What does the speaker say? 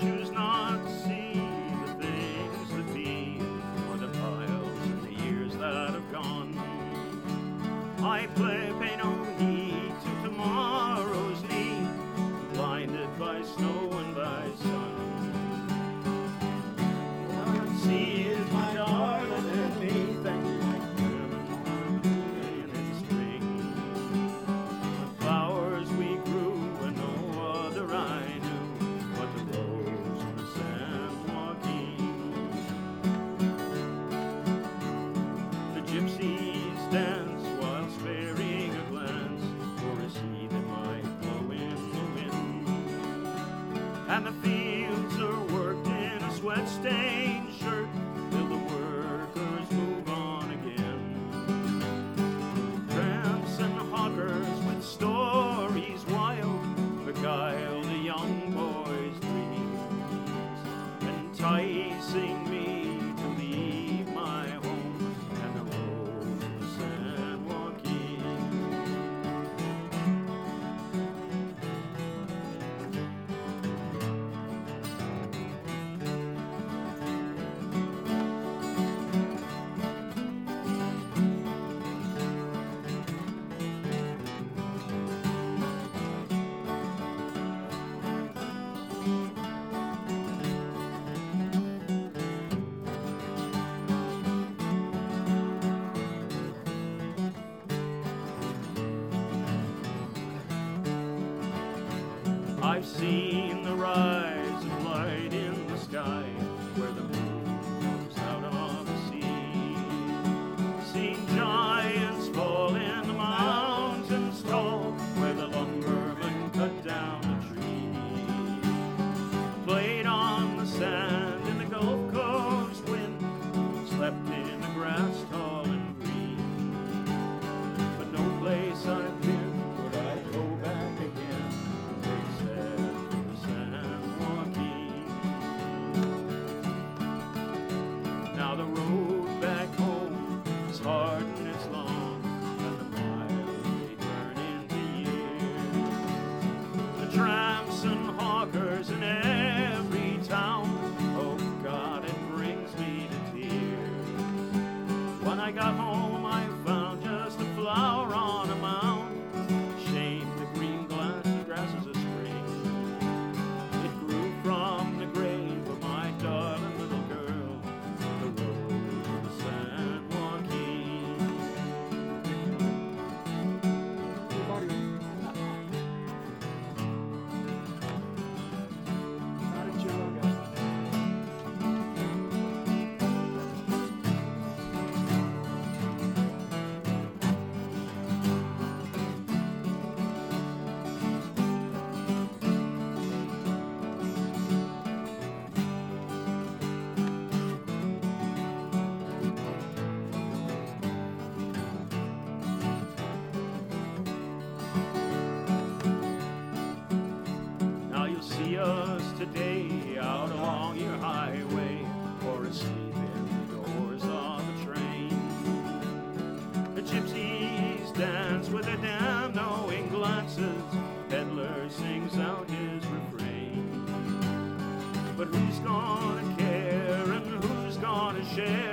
choose not to see the things that be, or the piles of the years that have gone. I pay no heed to tomorrow's need, blinded by snow and by sun. What sea is my darling and me, thank you. And the fields are worked in a sweat-stained shirt till the workers move on again. Tramps and hawkers with stories wild beguile the young boy's dreams, enticing me to leave my home and the road to San Joaquin. I've seen the rise of light in the sky, where the moon comes out of the sea. Seen giants fall in the mountains tall, where the lumbermen cut down a tree. Played on the sand in the Gulf Coast wind, slept in the grass tall and green. But no place I've been. The road back home is hard and it's long, and the miles they turn into years. The tramps and hawkers in every town, oh God, it brings me to tears. When I got home, I found just a flower on a mound. Shame the green grasses of spring. It grew from the grave of my darling little. Us today out along your highway, or asleep in the doors of the train. The gypsies dance with their damn knowing glances, peddler sings out his refrain. But who's gonna care and who's gonna share?